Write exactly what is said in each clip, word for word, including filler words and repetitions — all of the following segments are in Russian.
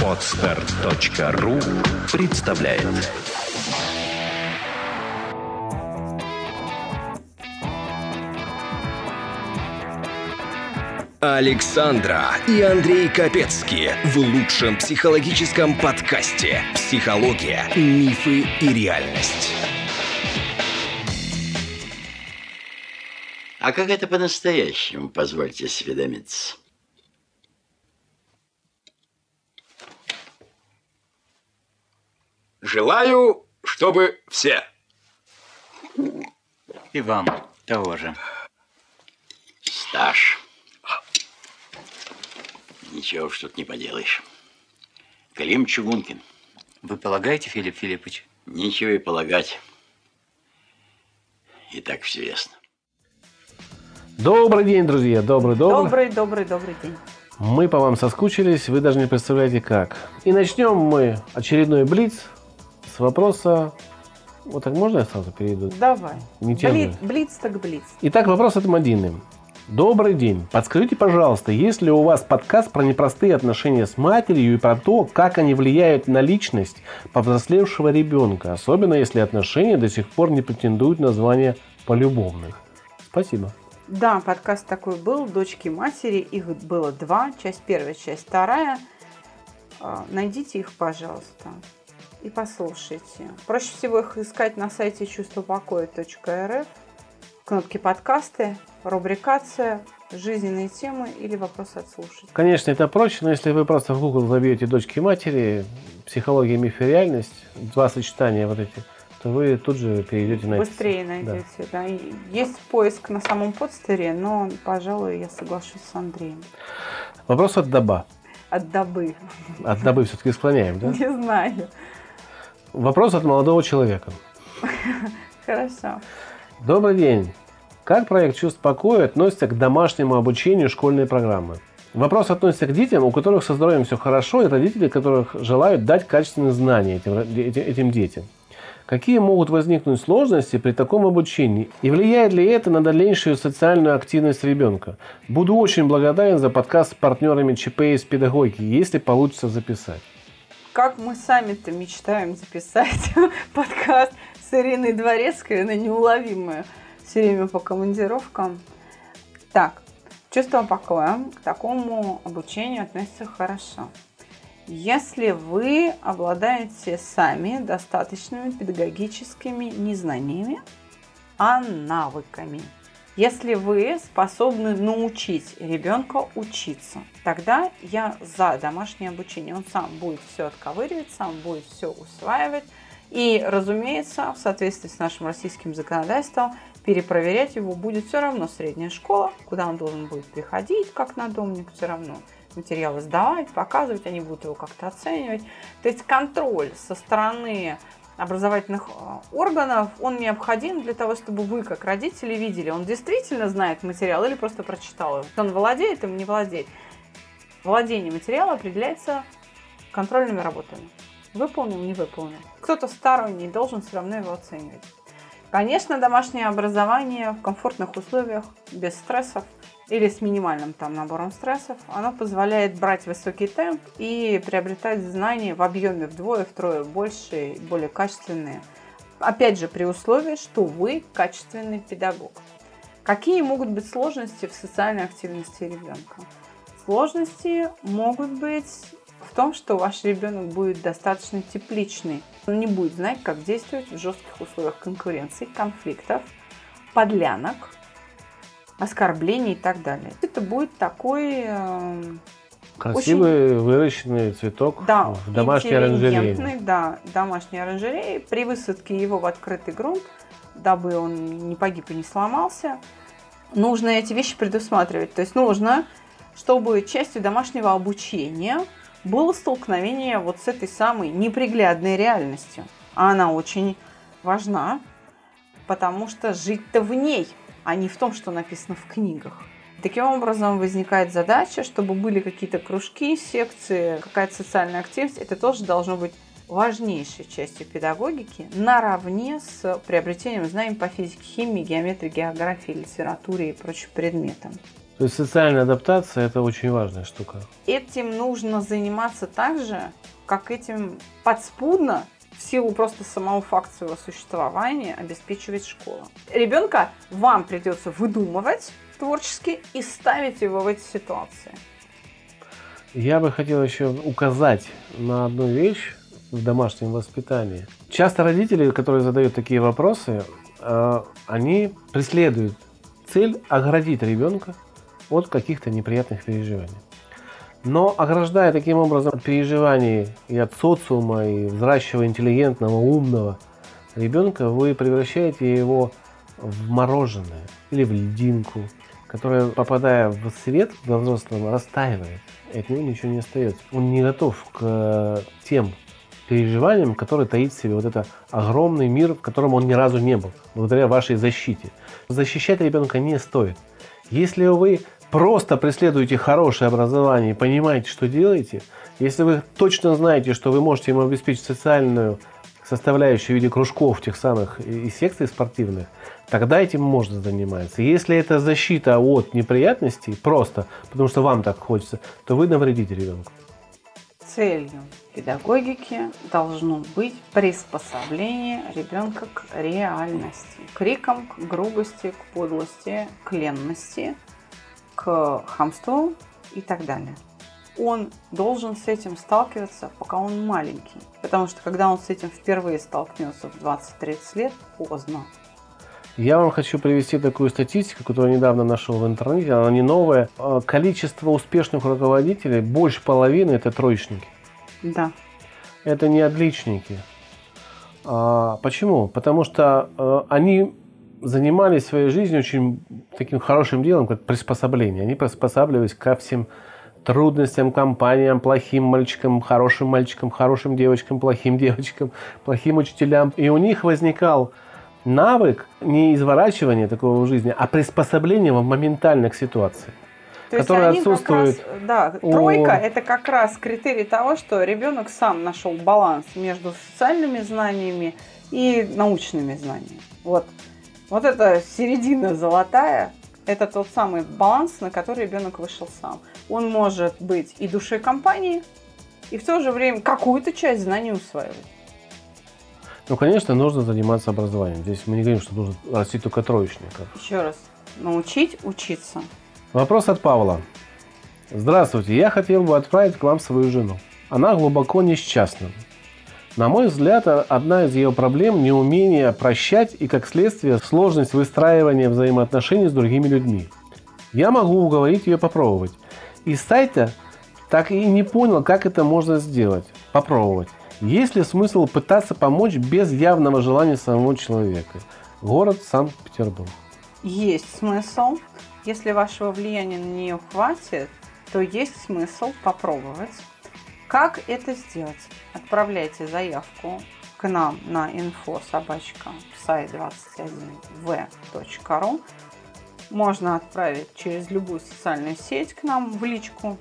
Подкаст.ру представляет. Александра и Андрей Копецкие в лучшем психологическом подкасте «Психология, мифы и реальность». А как это по-настоящему, позвольте осведомиться? Желаю, чтобы все. И вам того же. Стаж. Ничего уж тут не поделаешь. Клим Чугункин. Вы полагаете, Филипп Филиппович? Нечего и полагать. И так все ясно. Добрый день, друзья. Добрый, добрый. Добрый, добрый, добрый день. Мы по вам соскучились, вы даже не представляете как. И начнем мы очередной блиц. Вопроса... Вот так можно я сразу перейду? Давай. Бли... Блиц так блиц. Итак, вопрос от Мадины. Добрый день. Подскажите, пожалуйста, есть ли у вас подкаст про непростые отношения с матерью и про то, как они влияют на личность повзрослевшего ребенка, особенно если отношения до сих пор не претендуют на звание полюбовных? Спасибо. Да, подкаст такой был. Дочки матери. Их было два. Часть первая, часть вторая. Найдите их, пожалуйста. И послушайте. Проще всего их искать на сайте чувство покоя точка эр эф, кнопки подкасты, рубрикация, жизненные темы или вопрос от слушателей. Конечно, это проще, но если вы просто в Google забьете «Дочки матери», «Психология, миф и реальность», два сочетания вот эти, то вы тут же перейдете на это. Быстрее найдете, да. да. Есть поиск на самом подстере, но, пожалуй, я соглашусь с Андреем. Вопрос от Доба. От Добы. От Добы все-таки склоняем, да? Не знаю. Вопрос от молодого человека. Хорошо. Добрый день. Как проект «Чувство покоя» относится к домашнему обучению школьной программы? Вопрос относится к детям, у которых со здоровьем все хорошо, и родители, которых желают дать качественные знания этим, этим, этим детям. Какие могут возникнуть сложности при таком обучении? И влияет ли это на дальнейшую социальную активность ребенка? Буду очень благодарен за подкаст с партнерами ЧП из педагогики, если получится записать. Как мы сами-то мечтаем записать подкаст с Ириной Дворецкой, она неуловимая все время по командировкам. Так, чувство покоя к такому обучению относится хорошо. Если вы обладаете сами достаточными педагогическими не знаниями, а навыками. Если вы способны научить ребенка учиться, тогда я за домашнее обучение. Он сам будет все отковыривать, сам будет все усваивать. И, разумеется, в соответствии с нашим российским законодательством, перепроверять его будет все равно средняя школа, куда он должен будет приходить, как надомник, все равно материалы сдавать, показывать, они будут его как-то оценивать. То есть контроль со стороны образовательных органов, он необходим для того, чтобы вы, как родители, видели, он действительно знает материал или просто прочитал его. Он владеет им, не владеет. Владение материала определяется контрольными работами. Выполнил, не выполнил. Кто-то сторонний должен все равно его оценивать. Конечно, домашнее образование в комфортных условиях, без стрессов или с минимальным там набором стрессов, оно позволяет брать высокий темп и приобретать знания в объеме вдвое-втрое больше, более качественные. Опять же, при условии, что вы качественный педагог. Какие могут быть сложности в социальной активности ребенка? Сложности могут быть в том, что ваш ребенок будет достаточно тепличный. Он не будет знать, как действовать в жестких условиях конкуренции, конфликтов, подлянок, оскорблений и так далее. Это будет такой... Э, красивый, очень... выращенный цветок, да, в домашней оранжерее. Да, домашней оранжерее. При высадке его в открытый грунт, дабы он не погиб и не сломался, нужно эти вещи предусматривать. То есть нужно, чтобы частью домашнего обучения было столкновение вот с этой самой неприглядной реальностью. А она очень важна, потому что жить-то в ней, а не в том, что написано в книгах. Таким образом, возникает задача, чтобы были какие-то кружки, секции, какая-то социальная активность. Это тоже должно быть важнейшей частью педагогики наравне с приобретением знаний по физике, химии, геометрии, географии, литературе и прочим предметам. То есть социальная адаптация – это очень важная штука. Этим нужно заниматься так же, как этим подспудно, в силу просто самого факта своего существования, обеспечивает школа. Ребенка вам придется выдумывать творчески и ставить его в эти ситуации. Я бы хотел еще указать на одну вещь в домашнем воспитании. Часто родители, которые задают такие вопросы, они преследуют цель оградить ребенка от каких-то неприятных переживаний. Но ограждая таким образом от переживаний и от социума, и взращивая интеллигентного, умного ребенка, вы превращаете его в мороженое или в льдинку, которая, попадая в свет во взрослом, растаивает. И от него ничего не остается. Он не готов к тем переживаниям, которые таит в себе вот этот огромный мир, в котором он ни разу не был, благодаря вашей защите. Защищать ребенка не стоит. Если вы просто преследуете хорошее образование и понимаете, что делаете, если вы точно знаете, что вы можете ему обеспечить социальную составляющую в виде кружков тех самых и секций спортивных, тогда этим можно заниматься. Если это защита от неприятностей, просто потому что вам так хочется, то вы навредите ребенку. Целью педагогики должно быть приспособление ребенка к реальности, к крикам, к грубости, к подлости, к ленности, к хамству и так далее. Он должен с этим сталкиваться, пока он маленький. Потому что когда он с этим впервые столкнется в двадцать-тридцать лет, поздно. Я вам хочу привести такую статистику, которую недавно нашел в интернете, она не новая. Количество успешных руководителей, больше половины, это троечники. Да. Это не отличники. Почему? Потому что они занимались своей жизнью очень таким хорошим делом, как приспособление. Они приспосабливались ко всем трудностям, компаниям, плохим мальчикам, хорошим мальчикам, хорошим девочкам, плохим девочкам, плохим учителям. И у них возникал навык не изворачивания такого в жизни, а приспособления моментально к ситуации, то которая отсутствует. Раз, да, тройка – это как раз критерий того, что ребенок сам нашел баланс между социальными знаниями и научными знаниями. Вот. Вот эта середина золотая – это тот самый баланс, на который ребенок вышел сам. Он может быть и душой компании, и в то же время какую-то часть знаний усваивать. Ну, конечно, нужно заниматься образованием. Здесь мы не говорим, что нужно растить только троечников. Еще раз. Научить учиться. Вопрос от Павла. Здравствуйте. Я хотел бы отправить к вам свою жену. Она глубоко несчастна. На мой взгляд, одна из ее проблем – неумение прощать и, как следствие, сложность выстраивания взаимоотношений с другими людьми. Я могу уговорить ее попробовать. И с сайта так и не понял, как это можно сделать. Попробовать. Есть ли смысл пытаться помочь без явного желания самого человека? Город Санкт-Петербург. Есть смысл. Если вашего влияния на нее хватит, то есть смысл попробовать. Как это сделать? Отправляйте заявку к нам на инфо собачка пи эс ай двадцать один в точка ру. Можно отправить через любую социальную сеть к нам в личку.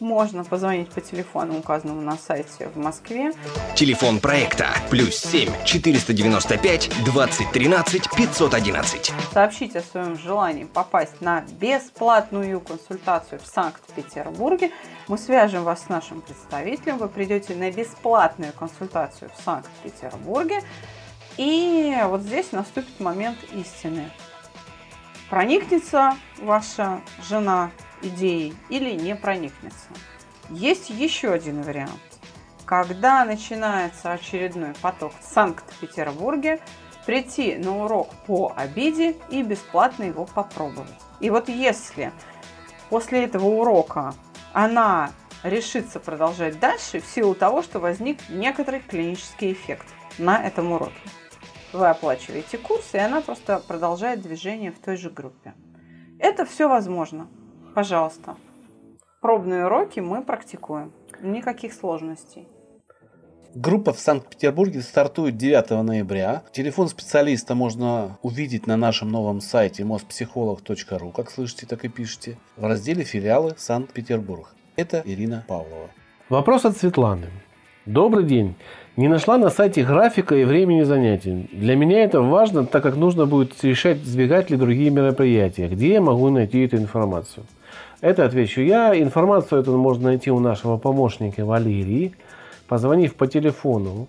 Можно позвонить по телефону, указанному на сайте в Москве. Телефон проекта плюс семь четыреста девяносто пять двадцать тринадцать пятьсот одиннадцать. Сообщите о своем желании попасть на бесплатную консультацию в Санкт-Петербурге. Мы свяжем вас с нашим представителем. Вы придете на бесплатную консультацию в Санкт-Петербурге. И вот здесь наступит момент истины. Проникнется ваша жена идеей или не проникнется. Есть еще один вариант. Когда начинается очередной поток в Санкт-Петербурге, прийти на урок по обиде и бесплатно его попробовать. И вот если после этого урока она решится продолжать дальше в силу того, что возник некоторый клинический эффект на этом уроке, вы оплачиваете курс, и она просто продолжает движение в той же группе. Это все возможно. Пожалуйста. Пробные уроки мы практикуем. Никаких сложностей. Группа в Санкт-Петербурге стартует девятого ноября. Телефон специалиста можно увидеть на нашем новом сайте моспсихолог точка ру, как слышите, так и пишите, в разделе «Филиалы Санкт-Петербург». Это Ирина Павлова. Вопрос от Светланы. Добрый день. Не нашла на сайте графика и времени занятий. Для меня это важно, так как нужно будет решать, сбегать ли другие мероприятия. Где я могу найти эту информацию? Это отвечу я. Информацию эту можно найти у нашего помощника Валерии, позвонив по телефону.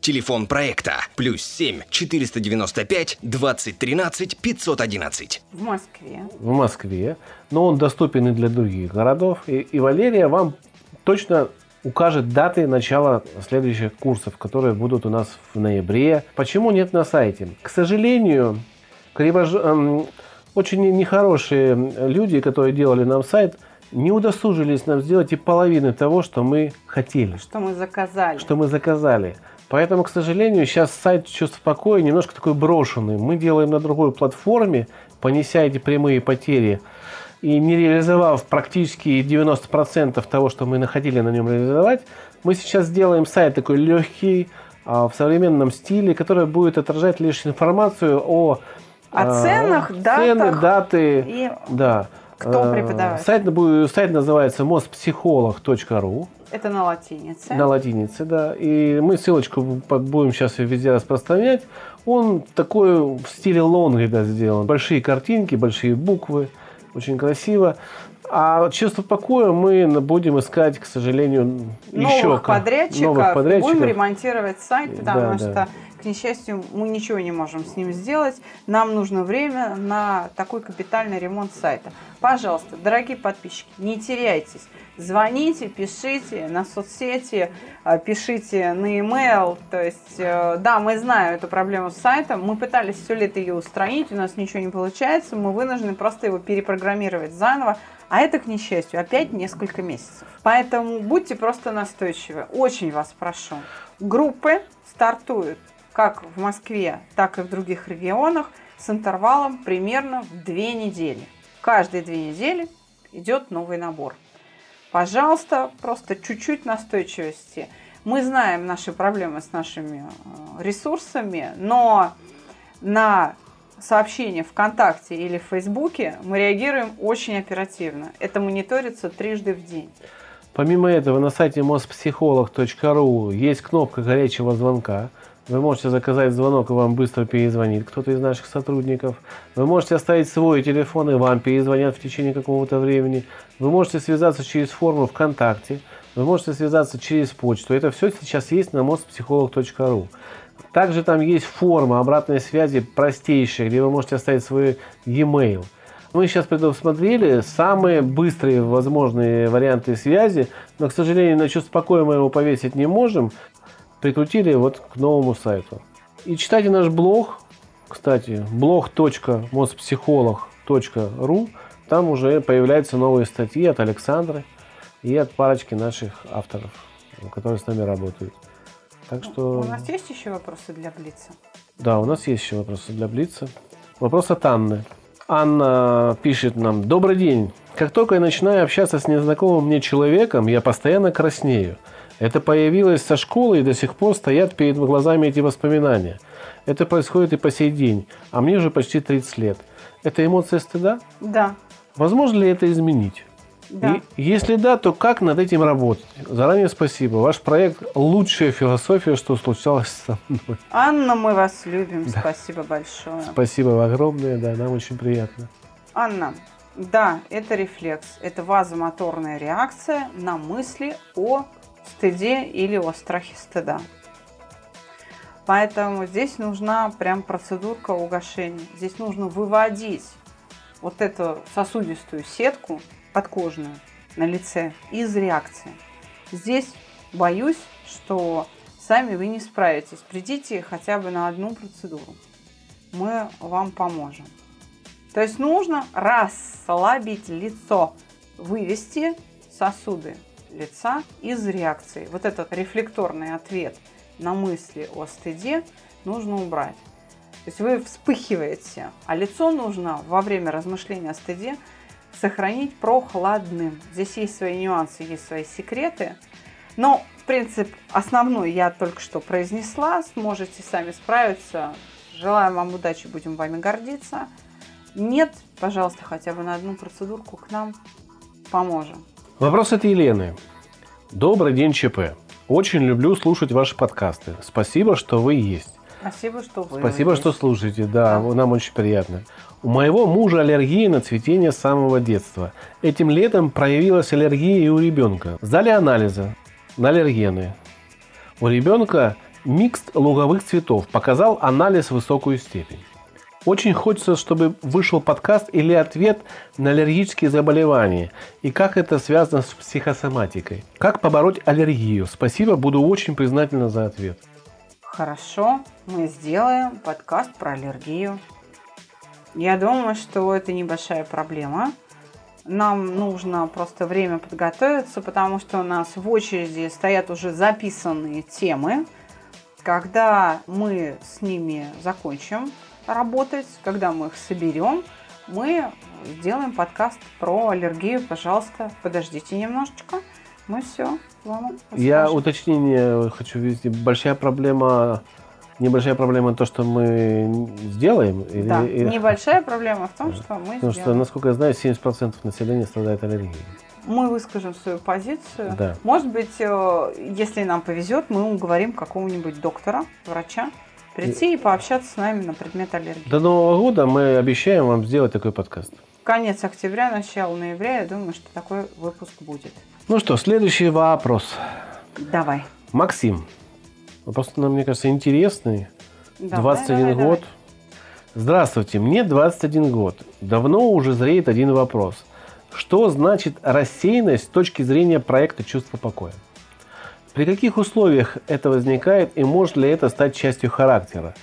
Телефон проекта плюс семь четыреста девяносто пять двадцать тринадцать пятьсот одиннадцать. В Москве. В Москве. Но он доступен и для других городов. И, и Валерия вам точно укажет даты начала следующих курсов, которые будут у нас в ноябре. Почему нет на сайте? К сожалению, кривож... очень нехорошие люди, которые делали нам сайт, не удосужились нам сделать и половины того, что мы хотели. Что мы заказали. Что мы заказали. Поэтому, к сожалению, сейчас сайт «Чувство покоя» немножко такой брошенный. Мы делаем на другой платформе, понеся эти прямые потери и не реализовав практически девяносто процентов того, что мы находили на нем реализовать, мы сейчас делаем сайт такой легкий, в современном стиле, который будет отражать лишь информацию о, о ценах, о, датах, цены, даты и да. кто преподавает. Сайт, сайт называется моспсихолог точка ру. Это на латинице. На латинице, да. И мы ссылочку будем сейчас везде распространять. Он такой в стиле лонгрида сделан. Большие картинки, большие буквы. Очень красиво. А чувство покоя мы будем искать, к сожалению, новых еще подрядчиков. Новых подрядчиков. Будем ремонтировать сайт, потому да, что, да. к несчастью, мы ничего не можем с ним сделать. Нам нужно время на такой капитальный ремонт сайта. Пожалуйста, дорогие подписчики, не теряйтесь. Звоните, пишите на соцсети, пишите на e-mail. То есть, да, мы знаем эту проблему с сайтом. Мы пытались все лето ее устранить, у нас ничего не получается. Мы вынуждены просто его перепрограммировать заново. А это, к несчастью, опять несколько месяцев. Поэтому будьте просто настойчивы. Очень вас прошу. Группы стартуют как в Москве, так и в других регионах с интервалом примерно в две недели. Каждые две недели идет новый набор. Пожалуйста, просто чуть-чуть настойчивости. Мы знаем наши проблемы с нашими ресурсами, но на сообщения ВКонтакте или в Фейсбуке мы реагируем очень оперативно. Это мониторится трижды в день. Помимо этого, на сайте моспсихолог точка ру есть кнопка горячего звонка. Вы можете заказать звонок, и вам быстро перезвонит кто-то из наших сотрудников. Вы можете оставить свой телефон, и вам перезвонят в течение какого-то времени. Вы можете связаться через форму ВКонтакте. Вы можете связаться через почту. Это все сейчас есть на моспсихолог точка ру. Также там есть форма обратной связи простейшая, где вы можете оставить свой e-mail. Мы сейчас предусмотрели самые быстрые возможные варианты связи, но, к сожалению, на чувство покоя мы его повесить не можем. Прикрутили вот к новому сайту. И читайте наш блог, кстати, блог точка моспсихолог точка ру. Там уже появляются новые статьи от Александры и от парочки наших авторов, которые с нами работают. Так что... У нас есть еще вопросы для Блица? Да, у нас есть еще вопросы для Блица. Вопрос от Анны. Анна пишет нам: «Добрый день. Как только я начинаю общаться с незнакомым мне человеком, я постоянно краснею. Это появилось со школы и до сих пор стоят перед глазами эти воспоминания. Это происходит и по сей день, а мне уже почти тридцать лет. Это эмоция стыда? Да. Возможно ли это изменить? Да. И, если да, то как над этим работать? Заранее спасибо. Ваш проект – лучшая философия, что случалось со мной». Анна, мы вас любим. Да. Спасибо большое. Спасибо огромное. Да, нам очень приятно. Анна, да, это рефлекс. Это вазомоторная реакция на мысли о стыде или о страхе стыда. Поэтому здесь нужна прям процедурка угошения. Здесь нужно выводить вот эту сосудистую сетку подкожную на лице из реакции. Здесь боюсь, что сами вы не справитесь. Придите хотя бы на одну процедуру. Мы вам поможем. То есть нужно расслабить лицо, вывести сосуды лица из реакции. Вот этот рефлекторный ответ на мысли о стыде нужно убрать. То есть вы вспыхиваете, а лицо нужно во время размышления о стыде сохранить прохладным. Здесь есть свои нюансы, есть свои секреты. Но принцип основной я только что произнесла. Сможете сами справиться. Желаем вам удачи, будем вами гордиться. Нет, пожалуйста, хотя бы на одну процедурку к нам поможем. Вопрос от Елены. Добрый день, ЧП. Очень люблю слушать ваши подкасты. Спасибо, что вы есть. Спасибо, что вы Спасибо, есть. что слушаете. Да, да, нам очень приятно. У моего мужа аллергия на цветение с самого детства. Этим летом проявилась аллергия и у ребенка. Сдали анализы на аллергены. У ребенка микс луговых цветов. Показал анализ высокую степень. Очень хочется, чтобы вышел подкаст или ответ на аллергические заболевания и как это связано с психосоматикой. Как побороть аллергию? Спасибо, буду очень признательна за ответ. Хорошо, мы сделаем подкаст про аллергию. Я думаю, что это небольшая проблема. Нам нужно просто время подготовиться, потому что у нас в очереди стоят уже записанные темы. Когда мы с ними закончим работать, когда мы их соберем, мы сделаем подкаст про аллергию. Пожалуйста, подождите немножечко. Мы все вам расскажем. Я уточнение хочу ввести. Большая проблема, небольшая проблема то, что мы сделаем? Или... Да, небольшая проблема в том, что мы Потому сделаем. Потому что, насколько я знаю, семьдесят процентов населения страдает аллергией. Мы выскажем свою позицию. Да. Может быть, если нам повезет, мы уговорим какого-нибудь доктора, врача, прийти и пообщаться с нами на предмет аллергии. До Нового года мы обещаем вам сделать такой подкаст. Конец октября, начало ноября. Я думаю, что такой выпуск будет. Ну что, следующий вопрос. Давай. Максим. Вопрос, мне кажется, интересный. Давай, двадцать один давай, год. Давай. Здравствуйте, мне двадцать один год. Давно уже зреет один вопрос. Что значит рассеянность с точки зрения проекта «Чувство покоя»? При каких условиях это возникает и может ли это стать частью характера?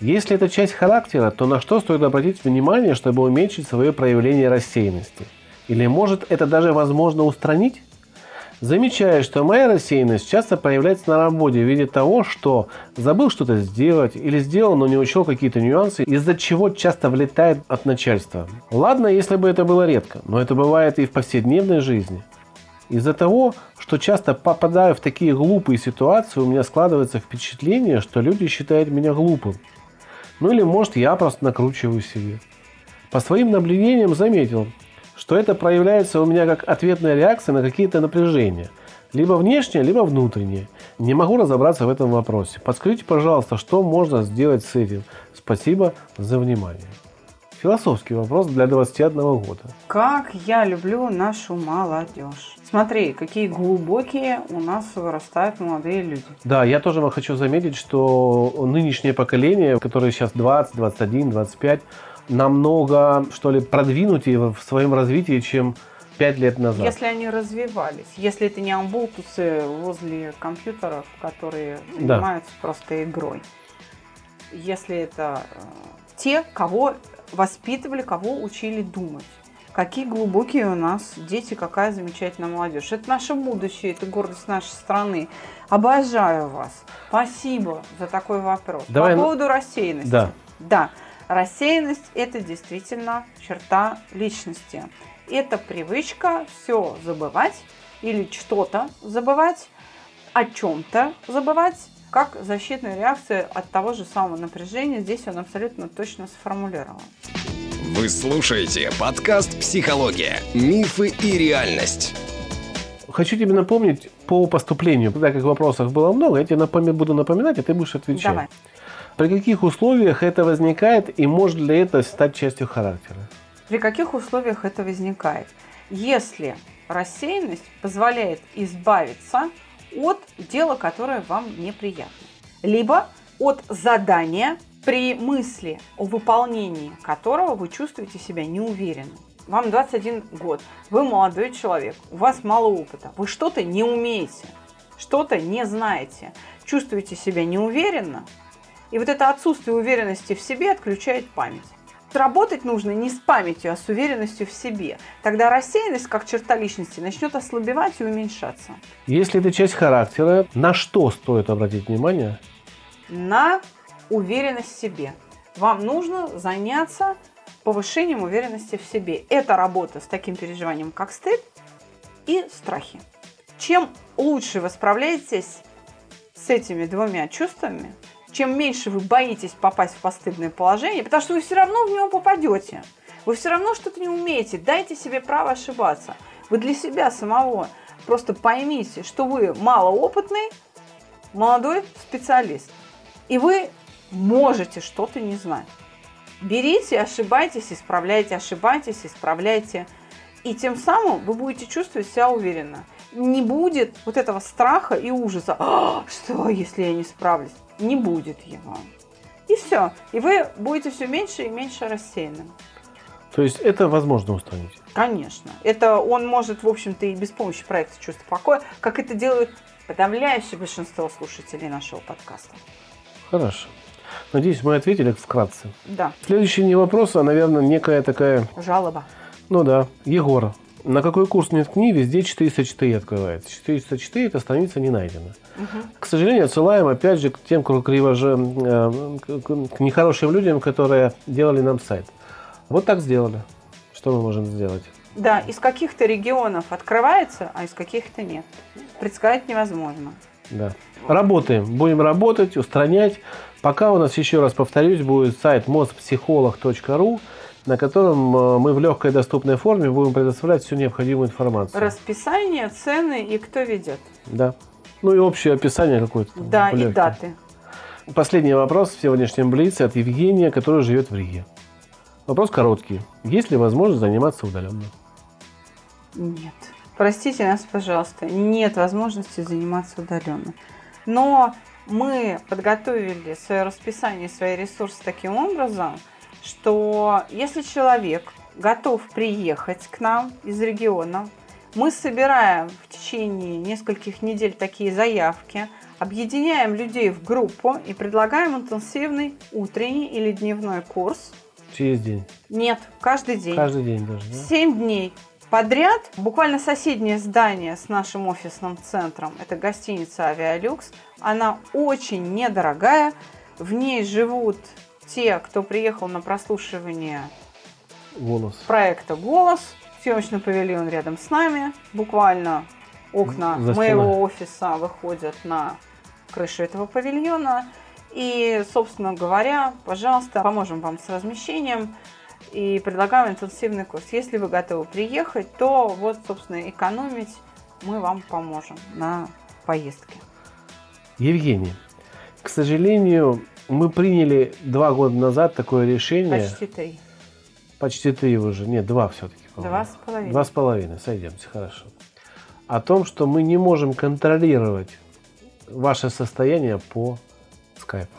Если это часть характера, то на что стоит обратить внимание, чтобы уменьшить свое проявление рассеянности? Или может это даже возможно устранить? Замечаю, что моя рассеянность часто проявляется на работе в виде того, что забыл что-то сделать или сделал, но не учел какие-то нюансы, из-за чего часто влетает от начальства. Ладно, если бы это было редко, но это бывает и в повседневной жизни. Из-за того, что часто попадаю в такие глупые ситуации, у меня складывается впечатление, что люди считают меня глупым. Ну или, может, я просто накручиваю себе. По своим наблюдениям заметил, что это проявляется у меня как ответная реакция на какие-то напряжения. Либо внешние, либо внутренние. Не могу разобраться в этом вопросе. Подскажите, пожалуйста, что можно сделать с этим. Спасибо за внимание. Философский вопрос для двадцати одного года. Как я люблю нашу молодежь. Смотри, какие глубокие у нас вырастают молодые люди. Да, я тоже хочу заметить, что нынешнее поколение, которое сейчас двадцать, двадцать один, двадцать пять, намного, что ли, продвинутее в своем развитии, чем пять лет назад. Если они развивались. Если это не амбултусы возле компьютеров, которые занимаются да. просто игрой. Если это те, кого... воспитывали, кого учили думать. Какие глубокие у нас дети, какая замечательная молодежь. Это наше будущее, это гордость нашей страны. Обожаю вас. Спасибо за такой вопрос. Давай... По поводу рассеянности. Да. да. Рассеянность – это действительно черта личности. Это привычка все забывать или что-то забывать, о чем-то забывать, как защитная реакция от того же самого напряжения. Здесь он абсолютно точно сформулировал. Вы слушаете подкаст «Психология. Мифы и реальность». Хочу тебе напомнить по поступлению. Так как вопросов было много, я тебе напом... буду напоминать, а ты будешь отвечать. Давай. При каких условиях это возникает и может ли это стать частью характера? При каких условиях это возникает? Если рассеянность позволяет избавиться от дела, которое вам неприятно. Либо от задания, при мысли о выполнении которого вы чувствуете себя неуверенно. Вам двадцать один год, вы молодой человек, у вас мало опыта, вы что-то не умеете, что-то не знаете, чувствуете себя неуверенно, и вот это отсутствие уверенности в себе отключает память. Работать нужно не с памятью, а с уверенностью в себе. Тогда рассеянность, как черта личности, начнет ослабевать и уменьшаться. Если это часть характера, на что стоит обратить внимание? На уверенность в себе. Вам нужно заняться повышением уверенности в себе. Это работа с таким переживанием, как стыд и страхи. Чем лучше вы справляетесь с этими двумя чувствами, чем меньше вы боитесь попасть в постыдное положение, потому что вы все равно в него попадете. Вы все равно что-то не умеете. Дайте себе право ошибаться. Вы для себя самого просто поймите, что вы малоопытный, молодой специалист, и вы можете что-то не знать. Берите, ошибайтесь, исправляйте, ошибайтесь, исправляйте. И тем самым вы будете чувствовать себя уверенно. Не будет вот этого страха и ужаса. А, что, если я не справлюсь? Не будет его. И все. И вы будете все меньше и меньше рассеянным. То есть это возможно устранить? Конечно. Это он может, в общем-то, и без помощи проекта «Чувство покоя», как это делают подавляющее большинство слушателей нашего подкаста. Хорошо. Надеюсь, мы ответили вкратце. Да. Следующий не вопрос, а, наверное, некая такая... Жалоба. Ну да. Егор, на какой курс нет книги, везде четыреста четыре открывается. четыреста четыре – это страница не найдена. Угу. К сожалению, отсылаем опять же к тем кривожам, к нехорошим людям, которые делали нам сайт. Вот так сделали. Что мы можем сделать? Да, из каких-то регионов открывается, а из каких-то нет. Предсказать невозможно. Да. Работаем. Будем работать, устранять. Пока у нас, еще раз повторюсь, будет сайт моспсихолог точка ру, на котором мы в легкой доступной форме будем предоставлять всю необходимую информацию. Расписание, цены и кто ведет. Да. Ну и общее описание какое-то. Да, и даты. Последний вопрос в сегодняшнем блице от Евгения, который живет в Риге. Вопрос короткий. Есть ли возможность заниматься удаленно? Нет. Простите нас, пожалуйста, нет возможности заниматься удаленно. Но... мы подготовили свое расписание, свои ресурсы таким образом, что если человек готов приехать к нам из региона, мы собираем в течение нескольких недель такие заявки, объединяем людей в группу и предлагаем интенсивный утренний или дневной курс. Через день? Нет, каждый день. Каждый день даже, да? Семь дней. Подряд, буквально соседнее здание с нашим офисным центром, это гостиница «Авиалюкс», она очень недорогая, в ней живут те, кто приехал на прослушивание «Голос». Проекта «Голос», съемочный павильон рядом с нами, буквально окна моего офиса выходят на крышу этого павильона, и, собственно говоря, пожалуйста, поможем вам с размещением. И предлагаем интенсивный курс. Если вы готовы приехать, то вот, собственно, экономить мы вам поможем на поездке. Евгений, к сожалению, мы приняли два года назад такое решение. Почти три. Почти три уже. Нет, два все-таки, по-моему. Два с половиной. Два с половиной. Сойдемся, хорошо. О том, что мы не можем контролировать ваше состояние по скайпу.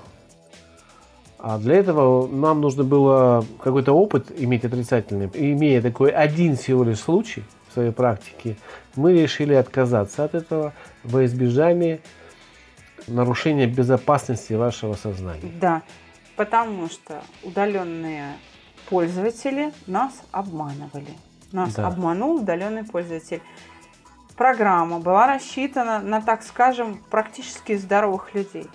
А для этого нам нужно было какой-то опыт иметь отрицательный. Имея такой один всего лишь случай в своей практике, мы решили отказаться от этого во избежание нарушения безопасности вашего сознания. Да, потому что удаленные пользователи нас обманывали. Нас да. обманул удаленный пользователь. Программа была рассчитана на, так скажем, практически здоровых людей.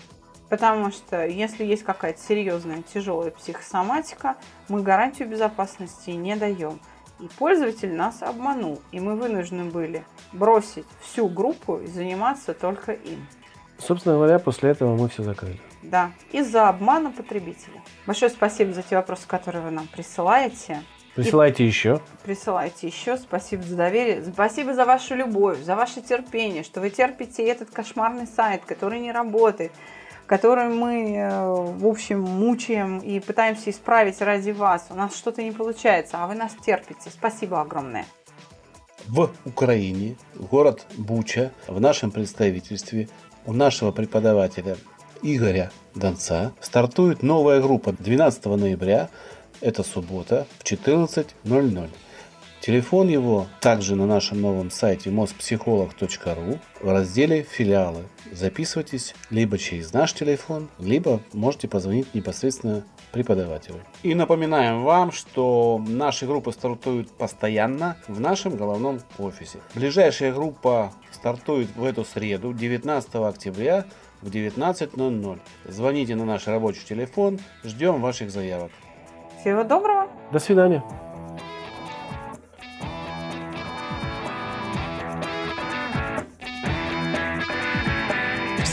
Потому что если есть какая-то серьезная, тяжелая психосоматика, мы гарантию безопасности не даем. И пользователь нас обманул, и мы вынуждены были бросить всю группу и заниматься только им. Собственно говоря, после этого мы все закрыли. Да, из-за обмана потребителя. Большое спасибо за те вопросы, которые вы нам присылаете. Присылайте и... еще. Присылайте еще. Спасибо за доверие. Спасибо за вашу любовь, за ваше терпение, что вы терпите этот кошмарный сайт, который не работает. Который мы, в общем, мучаем и пытаемся исправить ради вас. У нас что-то не получается, а вы нас терпите. Спасибо огромное. В Украине, город Буча, в нашем представительстве у нашего преподавателя Игоря Донца стартует новая группа двенадцатого ноября, это суббота, в четырнадцать ноль-ноль. Телефон его также на нашем новом сайте моспсихолог точка ру в разделе «Филиалы». Записывайтесь либо через наш телефон, либо можете позвонить непосредственно преподавателю. И напоминаем вам, что наши группы стартуют постоянно в нашем головном офисе. Ближайшая группа стартует в эту среду, девятнадцатого октября в девятнадцать ноль-ноль. Звоните на наш рабочий телефон, ждем ваших заявок. Всего доброго. До свидания.